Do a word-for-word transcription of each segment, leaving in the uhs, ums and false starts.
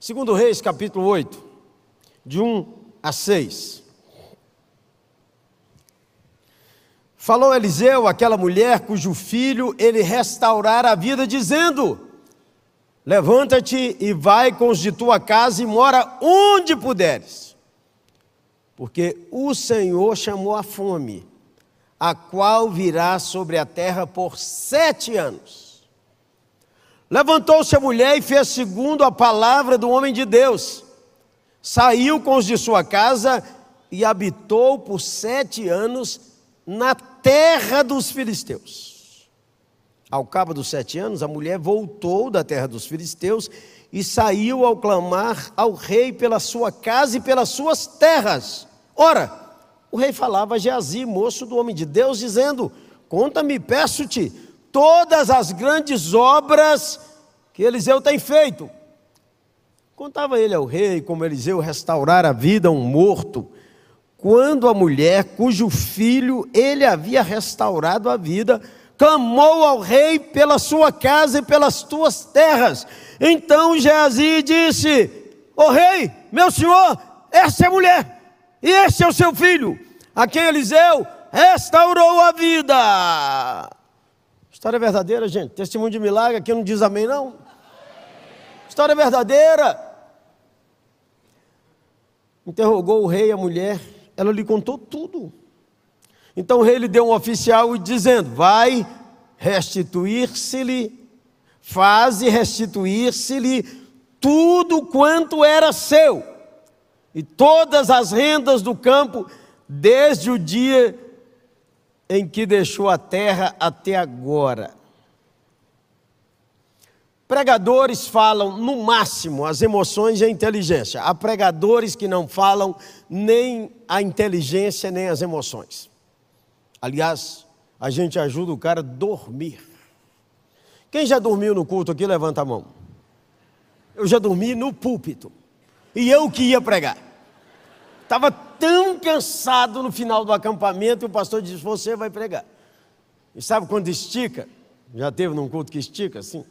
Segundo Reis, capítulo oito, de um a seis. Falou Eliseu àquela mulher cujo filho ele restaurara a vida, dizendo: levanta-te e vai com os de tua casa e mora onde puderes, porque o Senhor chamou a fome, a qual virá sobre a terra por sete anos. Levantou-se a mulher e fez segundo a palavra do homem de Deus. Saiu com os de sua casa e habitou por sete anos na terra dos filisteus. Ao cabo dos sete anos, a mulher voltou da terra dos filisteus e saiu ao clamar ao rei pela sua casa e pelas suas terras. Ora, o rei falava a Geazi, moço do homem de Deus, dizendo: conta-me, peço-te, todas as grandes obras que Eliseu tem feito. Contava ele ao rei como Eliseu restaurara a vida a um morto, quando a mulher cujo filho ele havia restaurado a vida clamou ao rei pela sua casa e pelas tuas terras. Então Geazi disse: ó rei, meu senhor, essa é a mulher, e este é o seu filho, a quem Eliseu restaurou a vida. História verdadeira, gente. Testemunho de milagre, aqui não diz amém, não. História verdadeira. Interrogou o rei a mulher, ela lhe contou tudo. Então o rei lhe deu um oficial dizendo: vai restituir-se-lhe, faze restituir-se-lhe tudo quanto era seu, e todas as rendas do campo, desde o dia em que deixou a terra até agora. Pregadores falam, no máximo, as emoções e a inteligência. Há pregadores que não falam nem a inteligência, nem as emoções. Aliás, a gente ajuda o cara a dormir. Quem já dormiu no culto aqui, levanta a mão. Eu já dormi no púlpito. E eu que ia pregar. Estava tão cansado no final do acampamento, e o pastor disse: você vai pregar. E sabe quando estica? Já teve num culto que estica assim?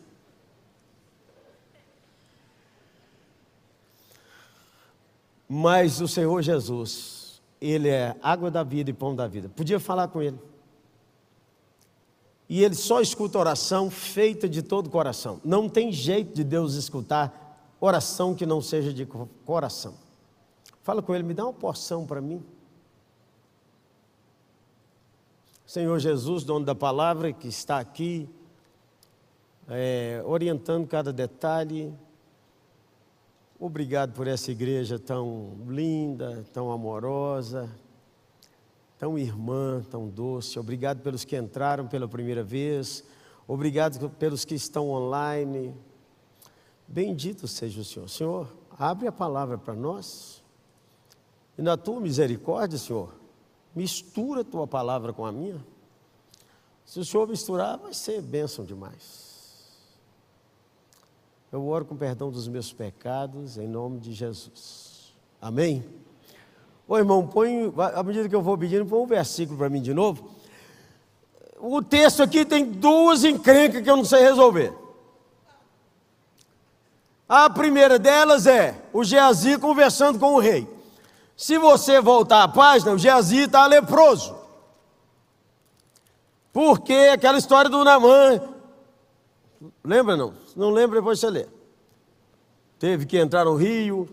Mas o Senhor Jesus, Ele é água da vida e pão da vida. Podia falar com Ele. E Ele só escuta oração feita de todo o coração. Não tem jeito de Deus escutar oração que não seja de coração. Fala com ele, me dá uma porção para mim. Senhor Jesus, dono da palavra, que está aqui, é, orientando cada detalhe. Obrigado por essa igreja tão linda, tão amorosa, tão irmã, tão doce. Obrigado pelos que entraram pela primeira vez. Obrigado pelos que estão online. Bendito seja o Senhor. Senhor, abre a palavra para nós. E na tua misericórdia, Senhor, mistura a tua palavra com a minha. Se o Senhor misturar, vai ser bênção demais. Eu oro com perdão dos meus pecados, em nome de Jesus. Amém? Ô irmão, põe, à medida que eu vou pedindo, põe um versículo para mim de novo. O texto aqui tem duas encrencas que eu não sei resolver. A primeira delas é o Geazi conversando com o rei. Se você voltar à página, o Geazi está leproso. Porque aquela história do Namã, lembra não? Se não lembra, depois você lê. Teve que entrar no rio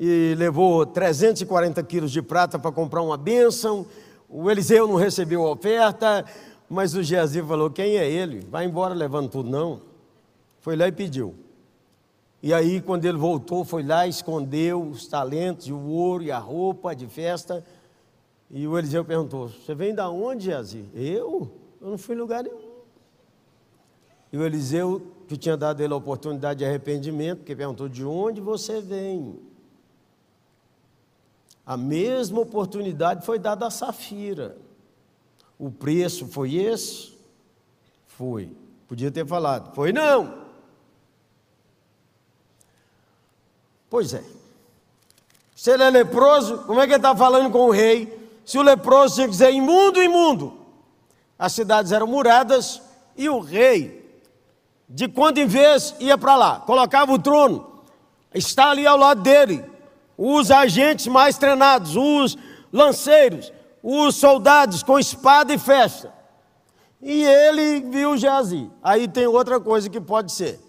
e levou trezentos e quarenta quilos de prata para comprar uma bênção. O Eliseu não recebeu a oferta, mas o Geazi falou: quem é ele? Vai embora levando tudo, não. Foi lá e pediu. E aí, quando ele voltou, foi lá, escondeu os talentos, o ouro e a roupa de festa. E o Eliseu perguntou: você vem da onde, Geazi? Eu? Eu não fui em lugar nenhum. E o Eliseu, que tinha dado a ele a oportunidade de arrependimento, porque perguntou: de onde você vem? A mesma oportunidade foi dada a Safira. O preço foi esse? Foi. Podia ter falado: foi não. Pois é, se ele é leproso, como é que ele está falando com o rei? Se o leproso tinha que dizer imundo, imundo. As cidades eram muradas e o rei, de quando em vez, ia para lá, colocava o trono. está ali ao lado dele, os agentes mais treinados, os lanceiros, os soldados com espada e festa. E ele viu Geazi. Aí tem outra coisa que pode ser,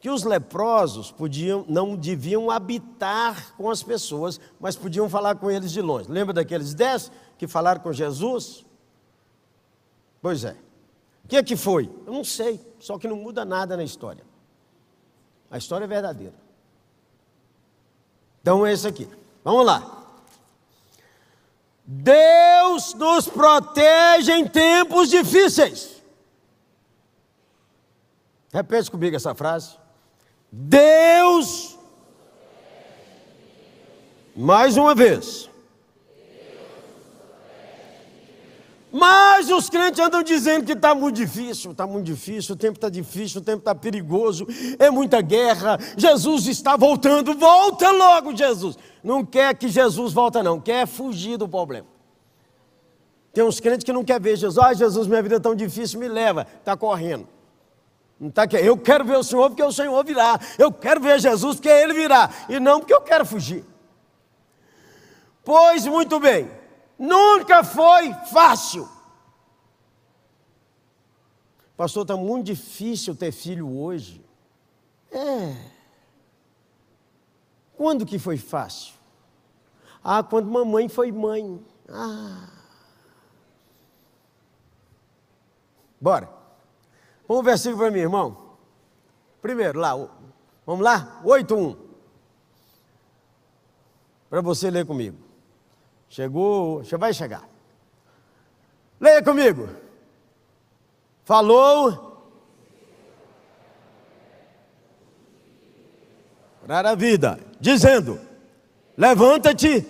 que os leprosos podiam, não deviam habitar com as pessoas, mas podiam falar com eles de longe. Lembra daqueles dez que falaram com Jesus? Pois é. O que é que foi? Eu não sei, só que não muda nada na história. A história é verdadeira. Então é isso aqui. Vamos lá. Deus nos protege em tempos difíceis. Repete comigo essa frase. Deus, mais uma vez. Mas os crentes andam dizendo que está muito difícil, está muito difícil, o tempo está difícil, o tempo está perigoso, é muita guerra, Jesus está voltando, volta logo Jesus. Não quer que Jesus volta não, quer fugir do problema. Tem uns crentes que não querem ver Jesus. Ah, Jesus, minha vida é tão difícil, me leva. Está correndo. Não está querendo. Eu quero ver o Senhor porque o Senhor virá. Eu quero ver Jesus porque Ele virá. E não porque eu quero fugir. Pois muito bem. Nunca foi fácil. Pastor, está muito difícil ter filho hoje. É. Quando que foi fácil? Ah, quando mamãe foi mãe. Ah. Bora. Põe um versículo para mim, irmão. Primeiro, lá. Vamos lá? oito um. Para você ler comigo. Chegou, já vai chegar. Leia comigo. Falou. Para a vida, dizendo: levanta-te,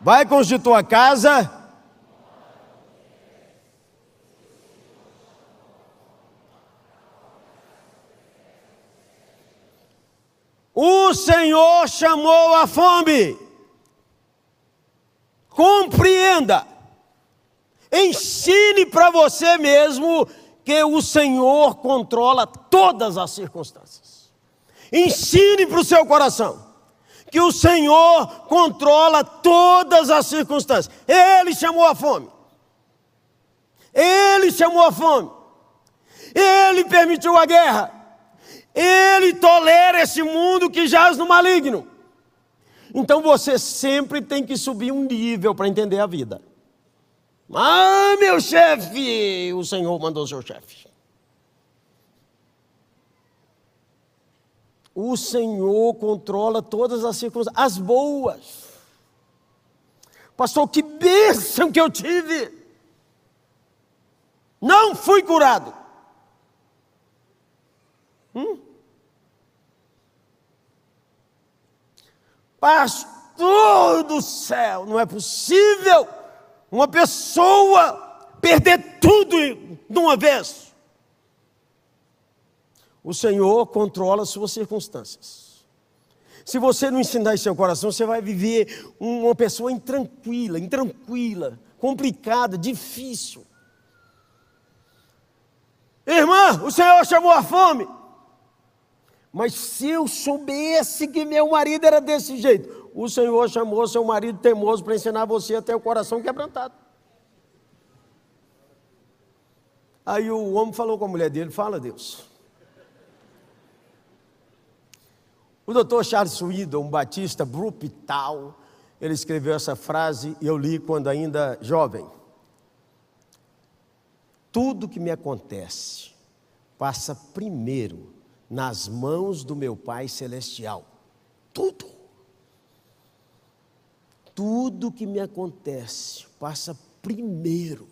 vai constituir tua casa. O Senhor chamou a fome. Compreenda, ensine para você mesmo que o Senhor controla todas as circunstâncias. Ensine para o seu coração que o Senhor controla todas as circunstâncias. Ele chamou a fome. Ele chamou a fome. Ele permitiu a guerra. Ele tolera esse mundo que jaz no maligno. Então você sempre tem que subir um nível para entender a vida. Ah, meu chefe! O Senhor mandou seu chefe. O Senhor controla todas as circunstâncias, as boas. Pastor, que bênção que eu tive! Não fui curado. Hum? Pastor do céu, não é possível uma pessoa perder tudo de uma vez. O Senhor controla as suas circunstâncias. Se você não ensinar em seu coração, você vai viver uma pessoa intranquila, intranquila, complicada, difícil. Irmã, o Senhor chamou a fome. Mas se eu soubesse que meu marido era desse jeito, o Senhor chamou seu marido teimoso para ensinar você a ter o coração quebrantado. Aí o homem falou com a mulher dele, fala Deus. O doutor Charles Swindoll, um batista brutal, ele escreveu essa frase, eu li quando ainda jovem. Tudo que me acontece passa primeiro nas mãos do meu Pai Celestial. Tudo. Tudo que me acontece passa primeiro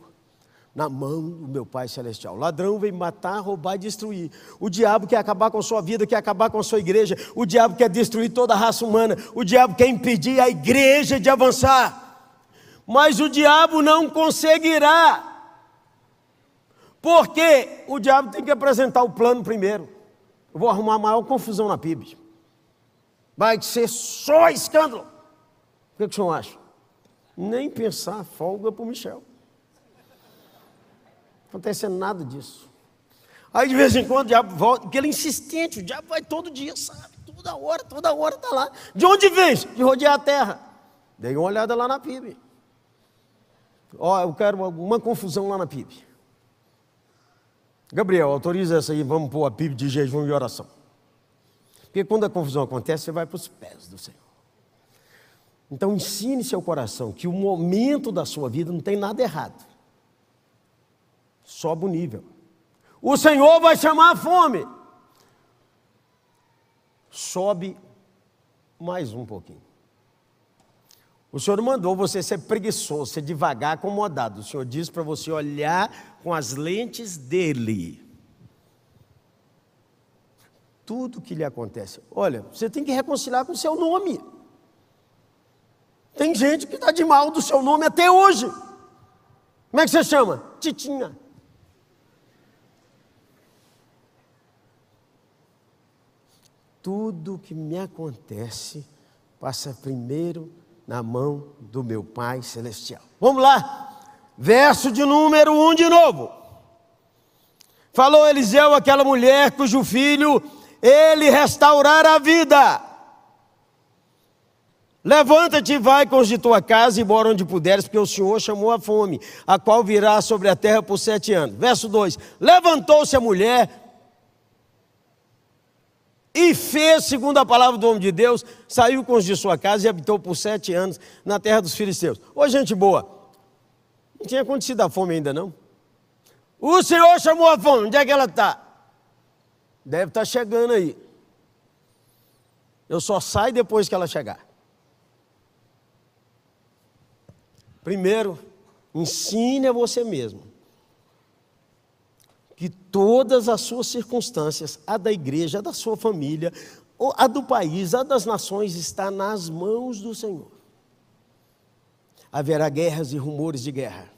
na mão do meu Pai Celestial. O ladrão vem matar, roubar e destruir. O diabo quer acabar com a sua vida, quer acabar com a sua igreja. O diabo quer destruir toda a raça humana. O diabo quer impedir a igreja de avançar. Mas o diabo não conseguirá. Porque o diabo tem que apresentar o plano primeiro. Eu vou arrumar a maior confusão na P I B. Vai ser só escândalo. O que, que o senhor acha? Nem pensar, folga para o Michel. Não acontece nada disso. Aí de vez em quando o diabo volta, porque ele é insistente, o diabo vai todo dia, sabe? Todo toda hora, toda hora está lá. De onde vens? De rodear a terra. Dei uma olhada lá na P I B. Ó, oh, eu quero alguma confusão lá na P I B. Gabriel, autoriza essa aí, vamos pôr a P I B de jejum e oração. Porque quando a confusão acontece, você vai para os pés do Senhor. Então ensine seu coração que o momento da sua vida não tem nada errado. Sobe o nível. O Senhor vai chamar a fome. Sobe mais um pouquinho. O Senhor mandou você ser preguiçoso, ser devagar, acomodado. O Senhor diz para você olhar com as lentes dele. Tudo que lhe acontece. Olha, você tem que reconciliar com o seu nome. Tem gente que está de mal do seu nome até hoje. Como é que você chama? Titinha. Tudo que me acontece passa primeiro na mão do meu Pai Celestial. Vamos lá, verso de número um de novo. Falou Eliseu àquela mulher cujo filho ele restaurara a vida. Levanta-te e vai, constitui tua casa e mora onde puderes, porque o Senhor chamou a fome, a qual virá sobre a terra por sete anos. Verso dois, levantou-se a mulher e fez, segundo a palavra do homem de Deus, saiu com os de sua casa e habitou por sete anos na terra dos filisteus. Ô gente boa, não tinha acontecido a fome ainda não. O Senhor chamou a fome, onde é que ela está? Deve estar chegando aí. Eu só saio depois que ela chegar. Primeiro, ensine a você mesmo que todas as suas circunstâncias, a da igreja, a da sua família, a do país, a das nações, está nas mãos do Senhor. Haverá guerras e rumores de guerra,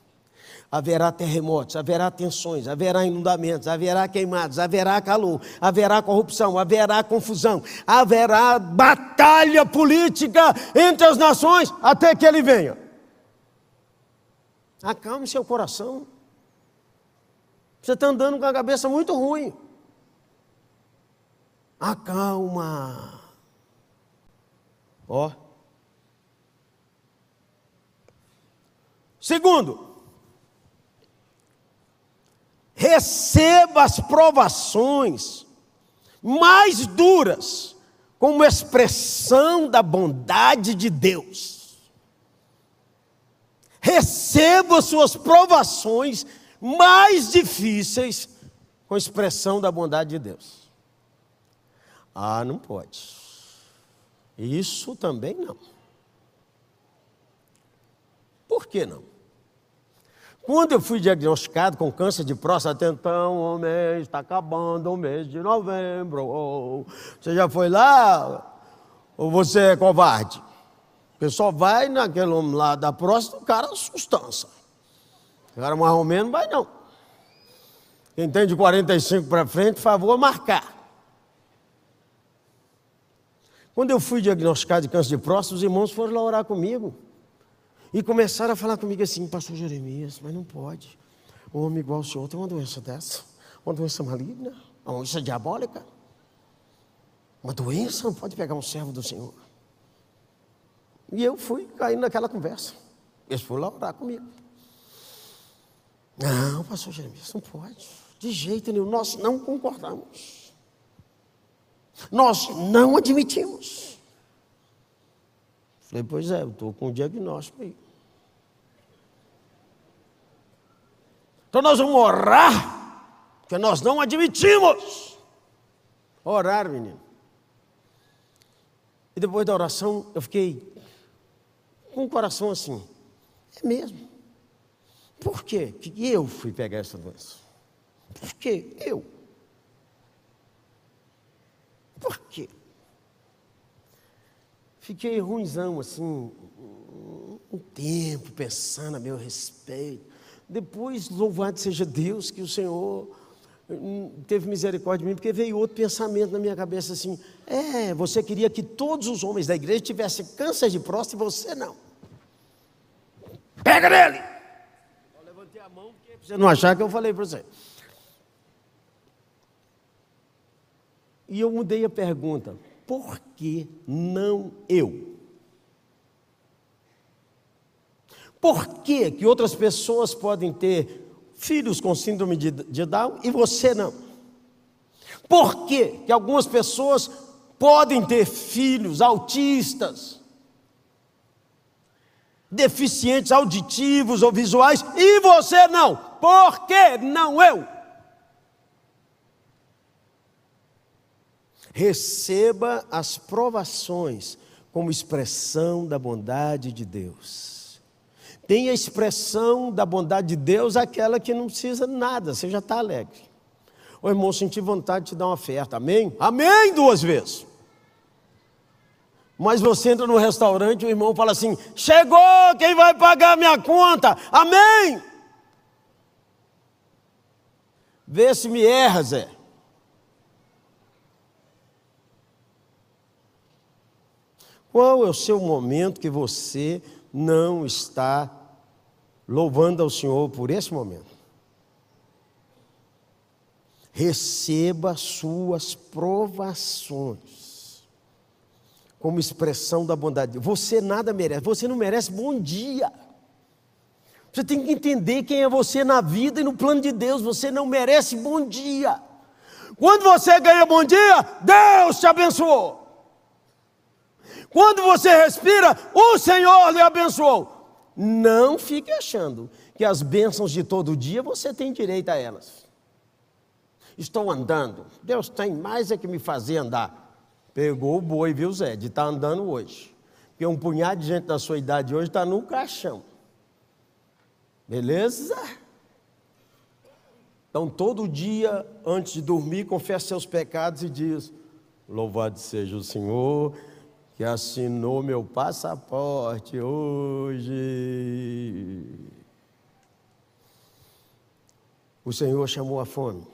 haverá terremotos, haverá tensões, haverá inundamentos, haverá queimados, haverá calor, haverá corrupção, haverá confusão, haverá batalha política entre as nações, até que ele venha. Acalme seu coração. Você está andando com a cabeça muito ruim. Acalma. Ó. Segundo, receba as provações mais duras como expressão da bondade de Deus. Receba suas provações mais difíceis com expressão da bondade de Deus. Ah, não pode. Isso também não. Por que não? Quando eu fui diagnosticado com câncer de próstata, então o mês está acabando, o mês de novembro. Você já foi lá ou você é covarde? O pessoal vai naquele homem lá da próstata, o cara sustância. Agora mais ou menos vai não. Quem tem de quarenta e cinco para frente, favor marcar. Quando eu fui diagnosticado de câncer de próstata, os irmãos foram lá orar comigo. E começaram a falar comigo assim, pastor Jeremias, mas não pode. O homem igual o senhor tem uma doença dessa, uma doença maligna, uma doença diabólica. Uma doença não pode pegar um servo do Senhor. E eu fui caindo naquela conversa. Eles foram lá orar comigo. Não, pastor Jeremias, não pode, de jeito nenhum, nós não concordamos, nós não admitimos. Falei, pois é, eu estou com um diagnóstico aí. Então nós vamos orar, porque nós não admitimos. Orar, menino. E depois da oração, eu fiquei com o coração assim, é mesmo. Por quê? Que eu fui pegar essa doença? Por quê? Eu? Por quê? Fiquei ruimzão assim, um tempo pensando a meu respeito. Depois, louvado seja Deus, que o Senhor teve misericórdia de mim, porque veio outro pensamento na minha cabeça assim, é, você queria que todos os homens da igreja tivessem câncer de próstata e você não. Pega nele! Você não achar que eu falei para você. E eu mudei a pergunta. por que não eu? Por que que outras pessoas podem ter filhos com síndrome de Down e você não? Por que que algumas pessoas podem ter filhos autistas, deficientes auditivos ou visuais e você não? Por que não eu? Receba as provações como expressão da bondade de Deus. Tem a expressão da bondade de Deus, aquela que não precisa de nada, você já está alegre. Ô irmão, senti vontade de te dar uma oferta, amém? Amém duas vezes. Mas você entra no restaurante e o irmão fala assim: chegou, quem vai pagar a minha conta? Amém! Vê se me erra, Zé. Qual é o seu momento que você não está louvando ao Senhor por esse momento? Receba suas provações como expressão da bondade. Você nada merece, você não merece bom dia. Você tem que entender quem é você na vida e no plano de Deus. Você não merece bom dia. Quando você ganha bom dia, Deus te abençoou. Quando você respira, o Senhor lhe abençoou. Não fique achando que as bênçãos de todo dia você tem direito a elas. Estou andando, Deus tem mais é que me fazer andar. Pegou o boi, viu, Zé, de estar andando hoje. Porque um punhado de gente da sua idade hoje está no caixão. Beleza? Então todo dia, antes de dormir, confessa seus pecados e diz: louvado seja o Senhor, que assinou meu passaporte hoje. O Senhor chamou a fome.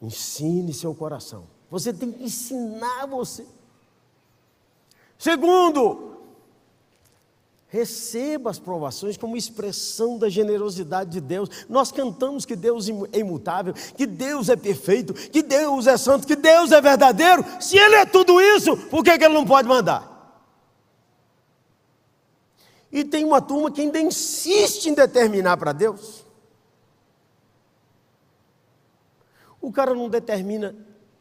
Ensine seu coração. Você tem que ensinar você. Segundo, receba as provações como expressão da generosidade de Deus. Nós cantamos que Deus é imutável, que Deus é perfeito, que Deus é santo, que Deus é verdadeiro. Se Ele é tudo isso, por que que Ele não pode mandar? E tem uma turma que ainda insiste em determinar para Deus. O cara não determina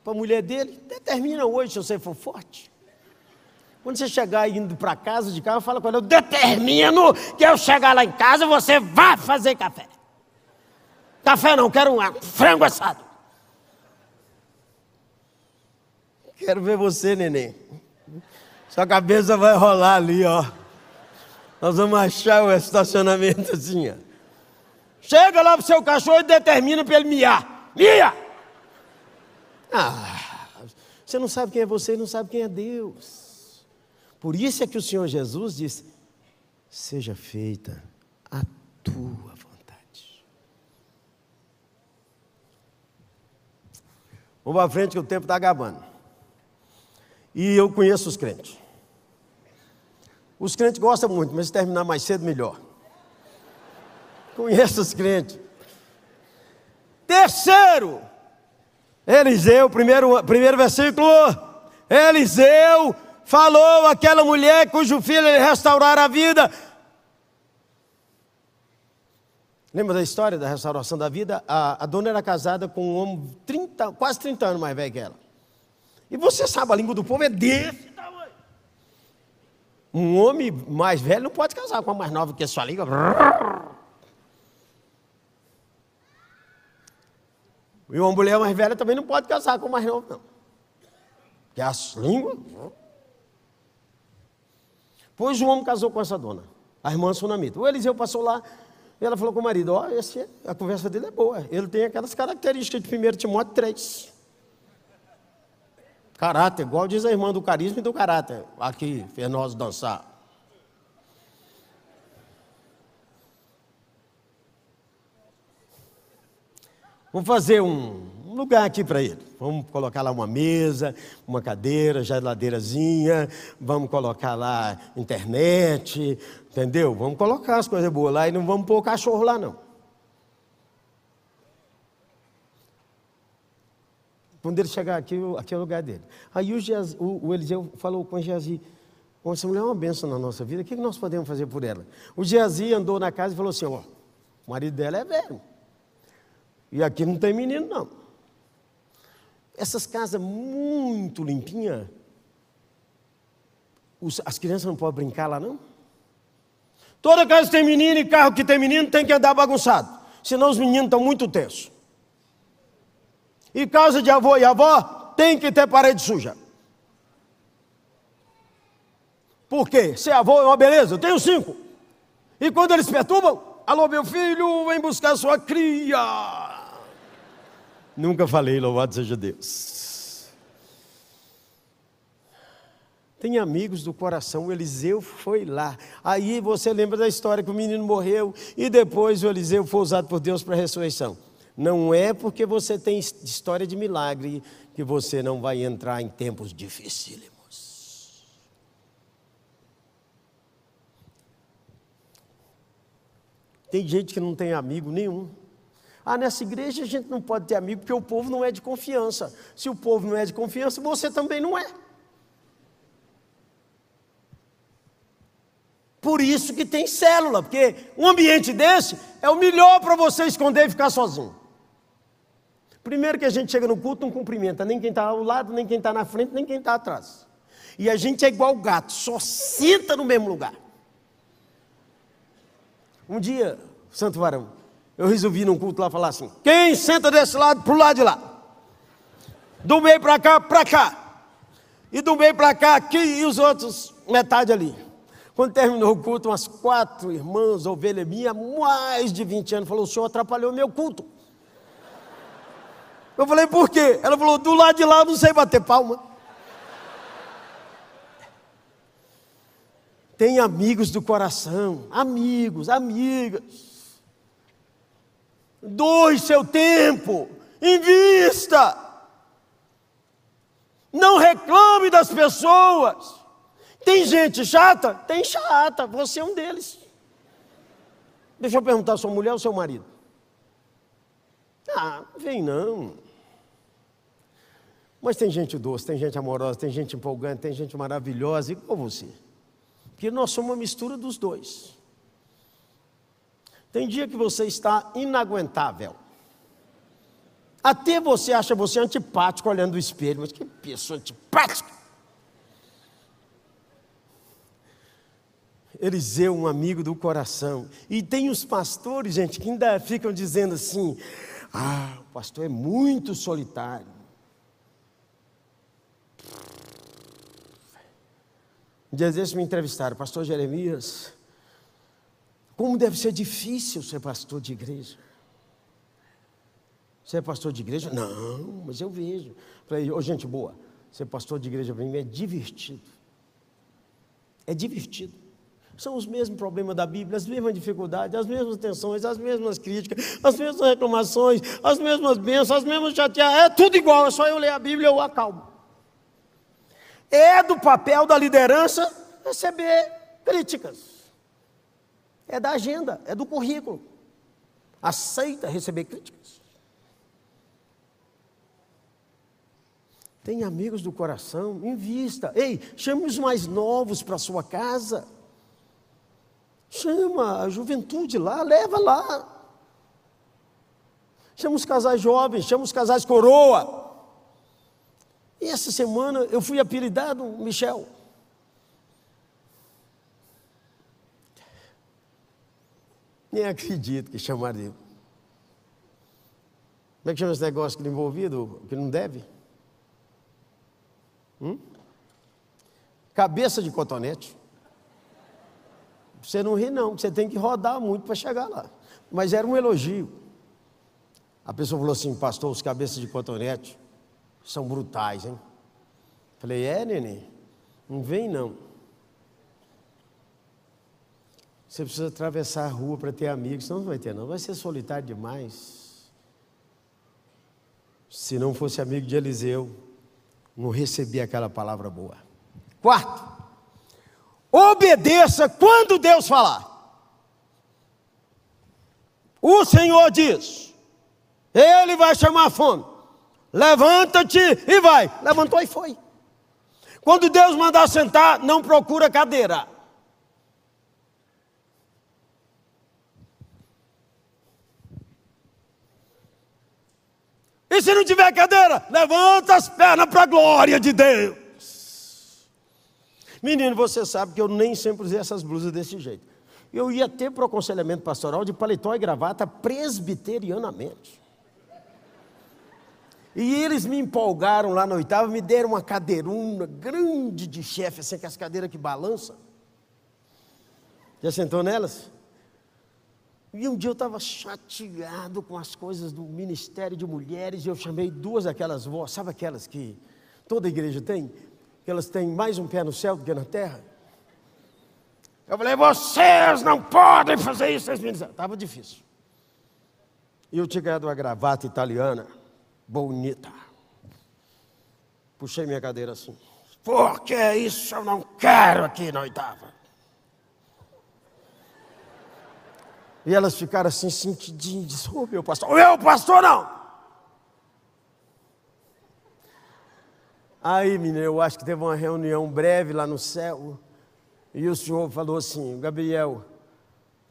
para a mulher dele, determina hoje se você for forte. Quando você chegar indo para casa de carro, fala com ela: eu determino que eu chegar lá em casa, você vai fazer café. Café não, quero um frango assado. Quero ver você, neném. Sua cabeça vai rolar ali, ó. Nós vamos achar o estacionamento assim, ó. Chega lá pro seu cachorro e determina para ele miar. Mia! Ah, você não sabe quem é você e não sabe quem é Deus. Por isso é que o Senhor Jesus disse: seja feita a tua vontade. Vamos para frente que o tempo está acabando. E eu conheço os crentes. Os crentes gostam muito, mas se terminar mais cedo, melhor. Conheço os crentes. Terceiro, Eliseu, primeiro, primeiro versículo. Eliseu falou àquela mulher cujo filho ele restaurara a vida. Lembra da história da restauração da vida? A, a dona era casada com um homem trinta, quase trinta anos mais velho que ela. E você sabe, a língua do povo é desse. Um homem mais velho não pode casar com uma mais nova que a sua língua. E uma mulher mais velha também não pode casar com uma mais nova, não. Que a língua. Pois o homem casou com essa dona, a irmã Sunamita. O Eliseu passou lá e ela falou com o marido: ó, oh, a conversa dele é boa. Ele tem aquelas características de primeiro Timóteo três. Caráter, igual diz a irmã, do carisma e do caráter. Aqui, Fernando dançar. Vamos fazer um, um lugar aqui para ele. Vamos colocar lá uma mesa, uma cadeira, geladeirazinha. Vamos colocar lá internet, entendeu? Vamos colocar as coisas boas lá e não vamos pôr cachorro lá, não. Quando ele chegar aqui, aqui é o lugar dele. Aí o, Geazi, o, o Eliseu falou com Geazi: oh, essa mulher é uma bênção na nossa vida, o que nós podemos fazer por ela? O Geazi andou na casa e falou assim: ó, o marido dela é velho, e aqui não tem menino não. Essas casas muito limpinhas, as crianças não podem brincar lá não? Toda casa tem menino, e carro que tem menino tem que andar bagunçado, senão os meninos estão muito tensos. E casa de avô e avó tem que ter parede suja. Por quê? Ser avô é uma beleza, eu tenho cinco. E quando eles perturbam, alô meu filho, vem buscar sua cria. Nunca falei, louvado seja Deus. Tem amigos do coração, o Eliseu foi lá. Aí você lembra da história que o menino morreu e depois o Eliseu foi usado por Deus para a ressurreição. Não é porque você tem história de milagre que você não vai entrar em tempos dificílimos. Tem gente que não tem amigo nenhum. Ah, nessa igreja a gente não pode ter amigo porque o povo não é de confiança. Se o povo não é de confiança, você também não é. Por isso que tem célula, porque um ambiente desse é o melhor para você esconder e ficar sozinho. Primeiro que a gente chega no culto, não cumprimenta nem quem está ao lado, nem quem está na frente, nem quem está atrás. E a gente é igual gato, só senta no mesmo lugar. Um dia, Santo Varão, eu resolvi num culto lá falar assim: quem senta desse lado, para o lado de lá. Do meio para cá, para cá. E do meio para cá, aqui, e os outros, metade ali. Quando terminou o culto, umas quatro irmãs, ovelha minha, mais de vinte anos, falou: o senhor atrapalhou meu culto. Eu falei: por quê? Ela falou: do lado de lá eu não sei bater palma. Tem amigos do coração, amigos, amigas. Doe seu tempo, invista. Não reclame das pessoas. Tem gente chata? Tem chata, você é um deles. Deixa eu perguntar, sua mulher ou seu marido? Ah, vem não. Mas tem gente doce, tem gente amorosa, tem gente empolgante, tem gente maravilhosa, igual você. Porque nós somos uma mistura dos dois. Tem dia que você está inaguentável. Até você acha você antipático olhando o espelho, mas que pessoa antipática. Eliseu, um amigo do coração. E tem os pastores, gente, que ainda ficam dizendo assim: ah, o pastor é muito solitário. Um dia desses me entrevistaram, pastor Jeremias, como deve ser difícil ser pastor de igreja. Ser pastor de igreja? Não, mas eu vejo. Falei: ô, gente boa, ser pastor de igreja para mim é divertido. É divertido. São os mesmos problemas da Bíblia, as mesmas dificuldades, as mesmas tensões, as mesmas críticas, as mesmas reclamações, as mesmas bênçãos, as mesmas chateadas. É tudo igual, é só eu ler a Bíblia e eu acalmo. É do papel da liderança receber críticas. É da agenda, é do currículo. Aceita receber críticas. Tem amigos do coração, invista. Ei, chame os mais novos para a sua casa. Chama a juventude lá, leva lá. Chama os casais jovens, chama os casais coroa. E essa semana eu fui apelidado Michel. Nem acredito que chamaram ele. Como é que chama esse negócio que ele é envolvido, que não deve? Hum? Cabeça de cotonete. Você não ri não, você tem que rodar muito para chegar lá. Mas era um elogio. A pessoa falou assim: pastor, os cabeças de cotonete são brutais, hein? Falei: é, neném, não vem não. Você precisa atravessar a rua para ter amigos, senão não vai ter não, vai ser solitário demais. Se não fosse amigo de Eliseu, não recebia aquela palavra boa. Quarto: obedeça quando Deus falar. O Senhor diz, Ele vai chamar a fome, levanta-te e vai. Levantou e foi. Quando Deus mandar sentar, não procura cadeira. E se não tiver cadeira, levanta as pernas para a glória de Deus. Menino, você sabe que eu nem sempre usei essas blusas desse jeito. Eu ia ter para o aconselhamento pastoral de paletó e gravata presbiterianamente. E eles me empolgaram lá na oitava, me deram uma cadeiruna grande de chefe, assim, com as cadeiras que balançam. Já sentou nelas? E um dia eu estava chateado com as coisas do Ministério de Mulheres, e eu chamei duas daquelas vós, sabe aquelas que toda igreja tem? Que elas têm mais um pé no céu do que na terra? Eu falei, vocês não podem fazer isso, vocês meninas. Estava difícil. E eu tinha ganhado uma gravata italiana, bonita. Puxei minha cadeira assim. Por que isso eu não quero aqui na oitava? E elas ficaram assim, sentidinhas, ô meu pastor, ô meu pastor não! Aí, menino, eu acho que teve uma reunião breve lá no céu, e o senhor falou assim, Gabriel,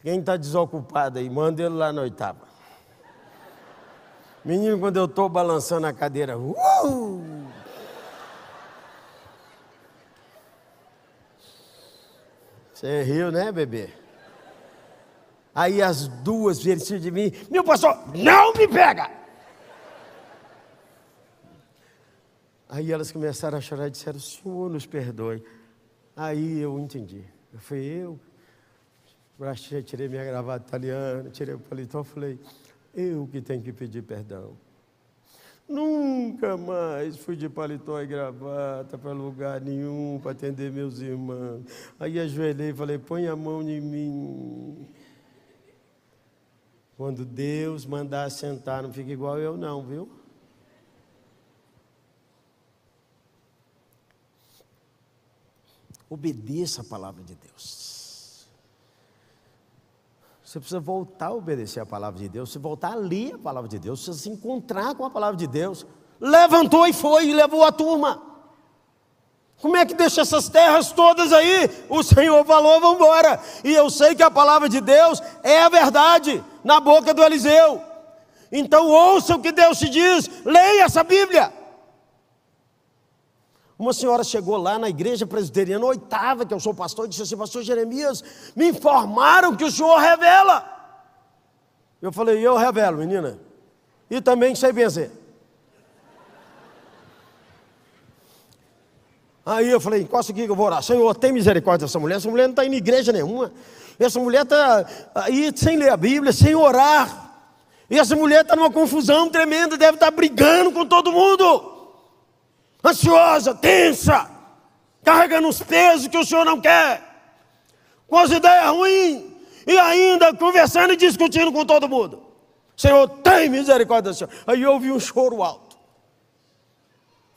quem está desocupado aí, manda ele lá na oitava. Menino, quando eu estou balançando a cadeira, uh! Você riu, né, bebê? Aí as duas vieram de mim, meu pastor, não me pega! Aí elas começaram a chorar e disseram, Senhor, nos perdoe. Aí eu entendi. Eu falei, eu, eu tirei minha gravata italiana, tirei o paletó, falei, eu que tenho que pedir perdão. Nunca mais fui de paletó e gravata para lugar nenhum, para atender meus irmãos. Aí ajoelhei e falei, põe a mão em mim. Quando Deus mandar sentar, não fica igual eu não, viu? Obedeça a palavra de Deus. Você precisa voltar a obedecer a palavra de Deus, você voltar a ler a palavra de Deus, você se encontrar com a palavra de Deus. Levantou e foi, e levou a turma. Como é que deixa essas terras todas aí? O Senhor falou, vamos embora. E eu sei que a palavra de Deus é a verdade, na boca do Eliseu. Então ouça o que Deus te diz, leia essa Bíblia. Uma senhora chegou lá na igreja presbiteriana, oitava, que eu sou pastor, e disse assim, pastor Jeremias, me informaram que o senhor revela. Eu falei, eu revelo, menina. E também sei benzer. Aí eu falei, encosta aqui que eu vou orar. Senhor, tem misericórdia dessa mulher. Essa mulher não está indo em igreja nenhuma. Essa mulher está aí sem ler a Bíblia, sem orar. E essa mulher está numa confusão tremenda, deve estar brigando com todo mundo. Ansiosa, tensa, carregando os pesos que o senhor não quer, com as ideias ruins, e ainda conversando e discutindo com todo mundo. Senhor, tem misericórdia do senhor. Aí eu ouvi um choro alto.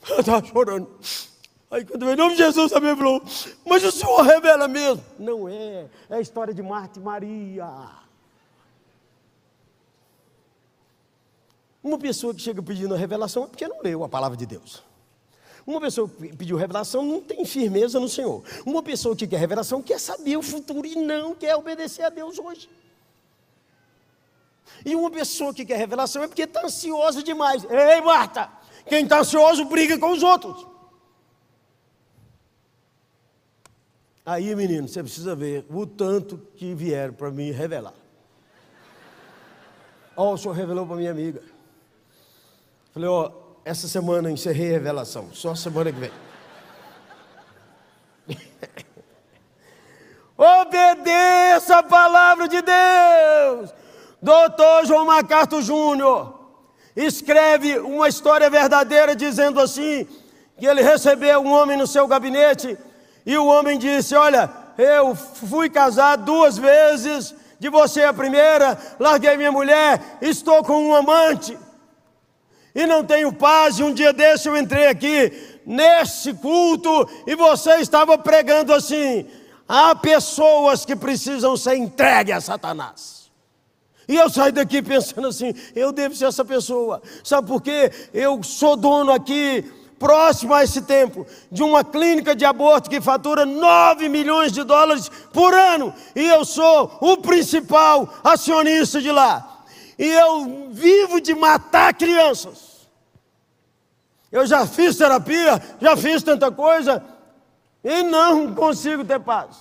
Eu estava chorando. Aí quando veio o nome de Jesus, também falou, mas o senhor revela mesmo. Não é, é a história de Marta e Maria. Uma pessoa que chega pedindo a revelação é porque não leu a palavra de Deus. Uma pessoa que pediu revelação não tem firmeza no Senhor. Uma pessoa que quer revelação quer saber o futuro e não quer obedecer a Deus hoje. E uma pessoa que quer revelação é porque está ansiosa demais. Ei, Marta, quem está ansioso briga com os outros. Aí, menino, você precisa ver o tanto que vieram para mim revelar. Ó, oh, o senhor revelou para minha amiga. Falei, ó... Oh, essa semana eu encerrei a revelação, só semana que vem. Obedeça a palavra de Deus. Doutor João MacArthur Júnior escreve uma história verdadeira dizendo assim, que ele recebeu um homem no seu gabinete e o homem disse, olha, eu fui casado duas vezes, de você a primeira, larguei minha mulher, estou com um amante. E não tenho paz, e um dia desse eu entrei aqui, nesse culto, e você estava pregando assim, há pessoas que precisam ser entregues a Satanás. E eu saio daqui pensando assim, eu devo ser essa pessoa. Sabe por quê? Eu sou dono aqui, próximo a esse templo, de uma clínica de aborto que fatura nove milhões de dólares por ano. E eu sou o principal acionista de lá. E eu vivo de matar crianças. Eu já fiz terapia, já fiz tanta coisa e não consigo ter paz.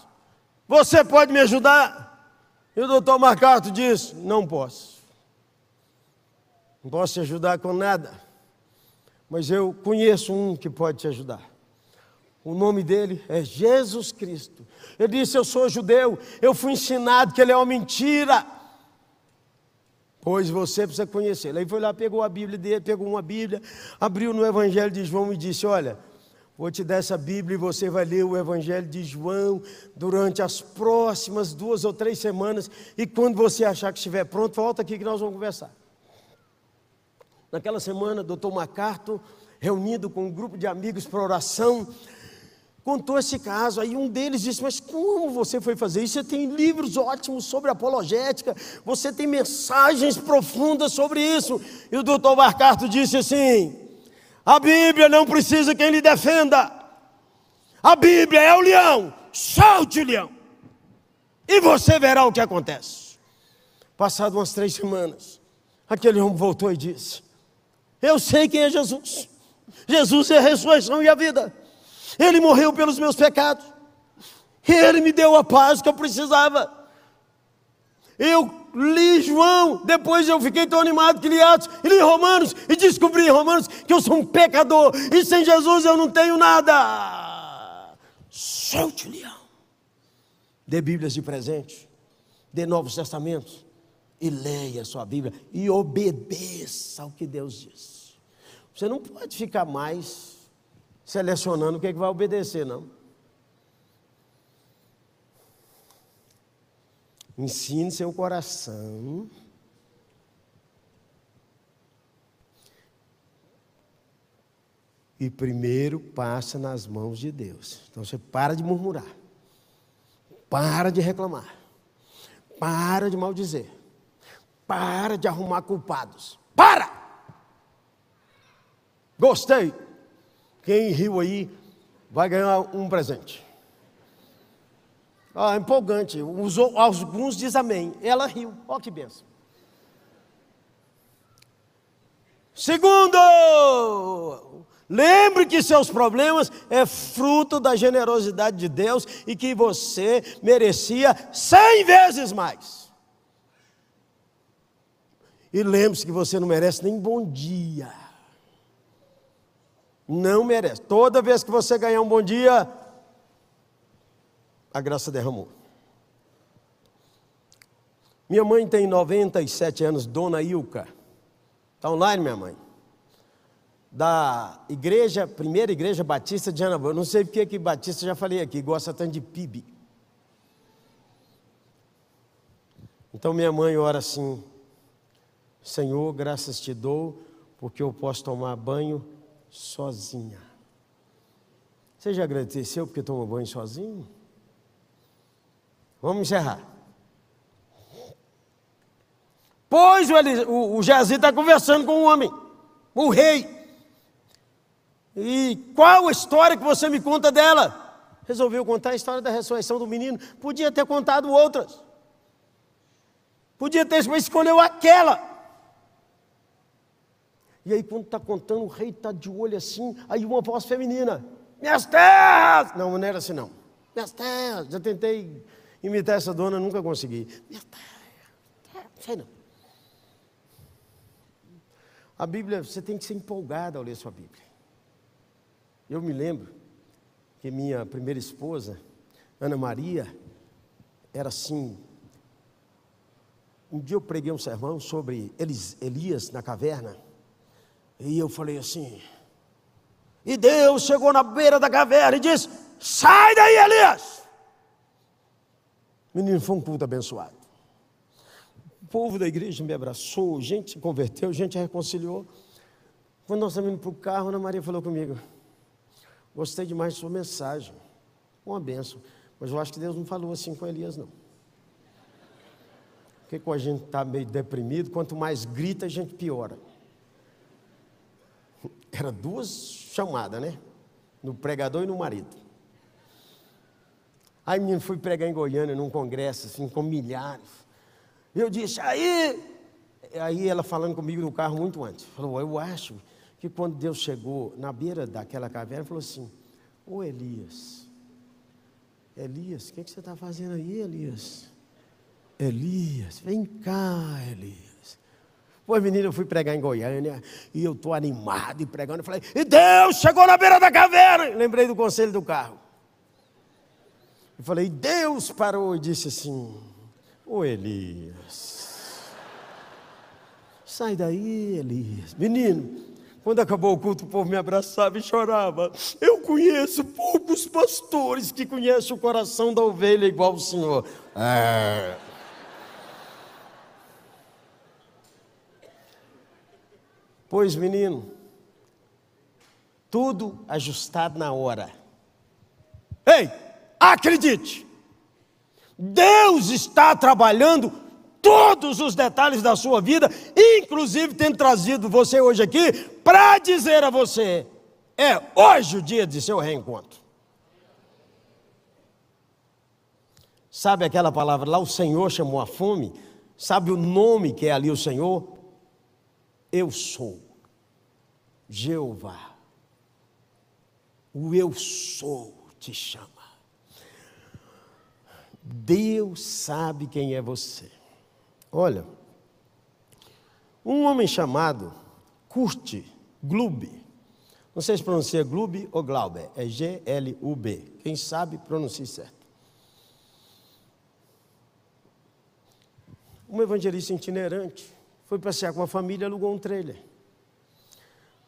Você pode me ajudar? E o doutor Marcato disse, não posso. Não posso te ajudar com nada. Mas eu conheço um que pode te ajudar. O nome dele é Jesus Cristo. Ele disse, eu sou judeu, eu fui ensinado que ele é uma mentira. Pois você precisa conhecê-lo. Aí foi lá, pegou a Bíblia dele, pegou uma Bíblia, abriu no Evangelho de João e disse, olha, vou te dar essa Bíblia e você vai ler o Evangelho de João durante as próximas duas ou três semanas e quando você achar que estiver pronto, volta aqui que nós vamos conversar. Naquela semana, o doutor MacArthur, reunido com um grupo de amigos para oração, contou esse caso. Aí um deles disse, mas como você foi fazer isso? Você tem livros ótimos sobre apologética, você tem mensagens profundas sobre isso. E o doutor MacArthur disse assim, a Bíblia não precisa quem lhe defenda. A Bíblia é o leão. Solte o leão. E você verá o que acontece. Passado umas três semanas, aquele homem voltou e disse, eu sei quem é Jesus. Jesus é a ressurreição e a vida. Ele morreu pelos meus pecados. Ele me deu a paz que eu precisava. Eu li João, depois eu fiquei tão animado que li Atos, e li Romanos, e descobri em Romanos que eu sou um pecador, e sem Jesus eu não tenho nada. Solte o leão. Dê Bíblias de presente, dê Novos Testamentos, e leia a sua Bíblia, e obedeça ao que Deus diz. Você não pode ficar mais selecionando o que é que vai obedecer, não. Ensine seu coração e primeiro passa nas mãos de Deus. Então você para de murmurar, para de reclamar, para de maldizer, para de arrumar culpados, para! Gostei! Quem riu aí vai ganhar um presente. Ah, empolgante, usou, alguns diz amém, ela riu, olha que benção. Segundo, lembre que seus problemas é fruto da generosidade de Deus e que você merecia cem vezes mais. E lembre-se que você não merece nem bom dia, não merece. Toda vez que você ganhar um bom dia, a graça derramou. Minha mãe tem noventa e sete anos, dona Ilka. Está online, minha mãe? Da igreja, primeira igreja batista de Anavilhanas. Não sei porque que batista, já falei aqui, gosta tanto de P I B. Então minha mãe ora assim, Senhor, graças te dou, porque eu posso tomar banho sozinha. Você já agradeceu porque tomou banho sozinho? Vamos encerrar. Pois o, o, o Geazi está conversando com um homem, o rei. E qual a história que você me conta dela? Resolveu contar a história da ressurreição do menino. Podia ter contado outras. Podia ter, mas escolheu aquela. E aí quando está contando, o rei está de olho assim, aí uma voz feminina. Minhas terras! Não, não era assim não. Minhas terras! Já tentei imitar essa dona, nunca consegui. Sei não. A Bíblia, você tem que ser empolgado ao ler sua Bíblia. Eu me lembro que minha primeira esposa, Ana Maria, era assim. Um dia eu preguei um sermão sobre Elias na caverna. E eu falei assim. E Deus chegou na beira da caverna e disse, sai daí, Elias! Menino, foi um culto abençoado. O povo da igreja me abraçou, gente se converteu, gente se reconciliou. Quando nós estávamos indo para o carro, Ana Maria falou comigo, gostei demais da sua mensagem, uma bênção, mas eu acho que Deus não falou assim com Elias, não. Porque quando a gente está meio deprimido, quanto mais grita, a gente piora. Era duas chamadas, né? No pregador e no marido. Aí, menino, fui pregar em Goiânia, num congresso, assim, com milhares. Eu disse, aí... Aí ela falando comigo no carro muito antes. Falou, eu acho que quando Deus chegou na beira daquela caverna, falou assim, ô Elias... Elias, o que, que você está fazendo aí, Elias? Elias, vem cá, Elias. Pois, menino, eu fui pregar em Goiânia e eu estou animado e pregando. Eu falei, e Deus chegou na beira da caverna. Lembrei do conselho do carro. Eu falei, e Deus parou e disse assim, ô Elias, sai daí, Elias. Menino, quando acabou o culto, o povo me abraçava e chorava. Eu conheço poucos pastores que conhecem o coração da ovelha igual o senhor. É. Pois, menino, tudo ajustado na hora. Ei, acredite, Deus está trabalhando todos os detalhes da sua vida, inclusive tendo trazido você hoje aqui, para dizer a você, é hoje o dia de seu reencontro. Sabe aquela palavra lá, o Senhor chamou a fome? Sabe o nome que é ali o Senhor? Eu sou, Jeová, o eu sou te chama. Deus sabe quem é você. Olha, um homem chamado Kurt Glube, não sei se pronuncia Glube ou Glauber, é G L U B, quem sabe pronuncia certo. Um evangelista itinerante foi passear com a família, alugou um trailer.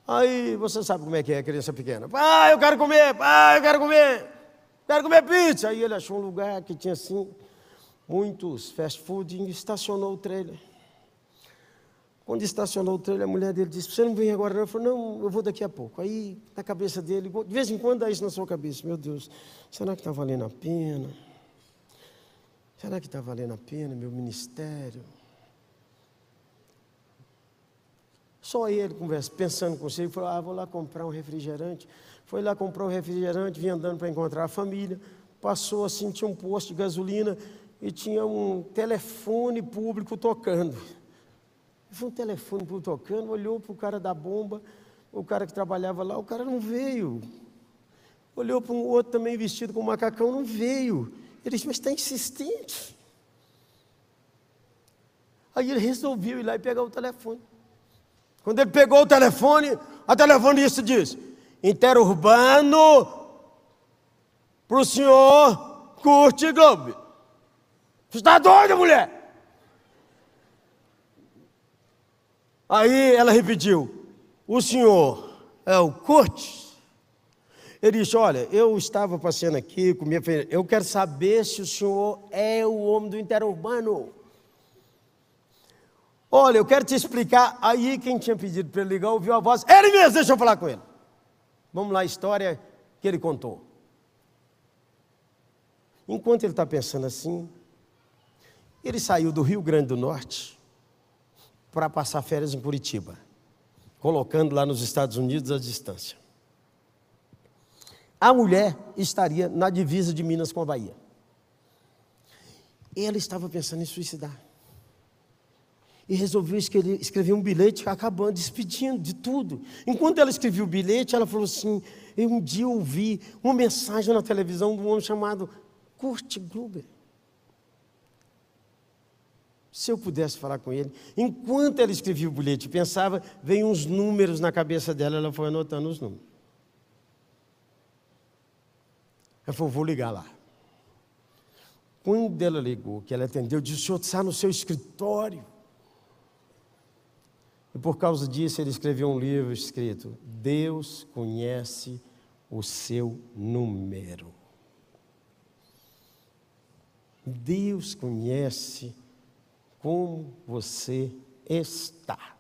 Aí você sabe como é que é a criança pequena, pai, eu quero comer, pai, eu quero comer, quero comer pizza. Aí ele achou um lugar que tinha assim... muitos fast food, e estacionou o trailer. Quando estacionou o trailer, a mulher dele disse, você não vem agora não? Eu falei, não, eu vou daqui a pouco. Aí, na cabeça dele, de vez em quando dá isso na sua cabeça, meu Deus, será que está valendo a pena? Será que está valendo a pena meu ministério? Só ele, conversa, pensando com você, ele falou, ah, vou lá comprar um refrigerante. Foi lá, comprou um refrigerante, vinha andando para encontrar a família, passou assim, tinha um posto de gasolina, e tinha um telefone público tocando. Foi um telefone público tocando, olhou para o cara da bomba, o cara que trabalhava lá, o cara não veio. Olhou para um outro também vestido com macacão, não veio. Ele disse, mas está insistente. Aí ele resolveu ir lá e pegar o telefone. Quando ele pegou o telefone, a telefonista disse, interurbano para o senhor Kurt Glube. Você está doida, mulher? Aí ela repetiu, o senhor é o Kurt? Ele disse, olha, eu estava passeando aqui com minha filha, eu quero saber se o senhor é o homem do interurbano. Olha, eu quero te explicar. Aí quem tinha pedido para ele ligar ouviu a voz, ele mesmo, deixa eu falar com ele. Vamos lá, a história que ele contou. Enquanto ele está pensando assim, ele saiu do Rio Grande do Norte para passar férias em Curitiba, colocando lá nos Estados Unidos a distância. A mulher estaria na divisa de Minas com a Bahia. Ela estava pensando em suicidar. E resolveu escrever um bilhete, acabando, despedindo de tudo. Enquanto ela escrevia o bilhete, ela falou assim, eu um dia ouvi uma mensagem na televisão de um homem chamado Kurt Glube. Se eu pudesse falar com ele. Enquanto ela escrevia o bilhete e pensava, veio uns números na cabeça dela, ela foi anotando os números. Ela falou, vou ligar lá. Quando ela ligou, que ela atendeu, disse, o senhor está no seu escritório. E por causa disso ele escreveu um livro escrito, Deus conhece o seu número. Deus conhece como você está.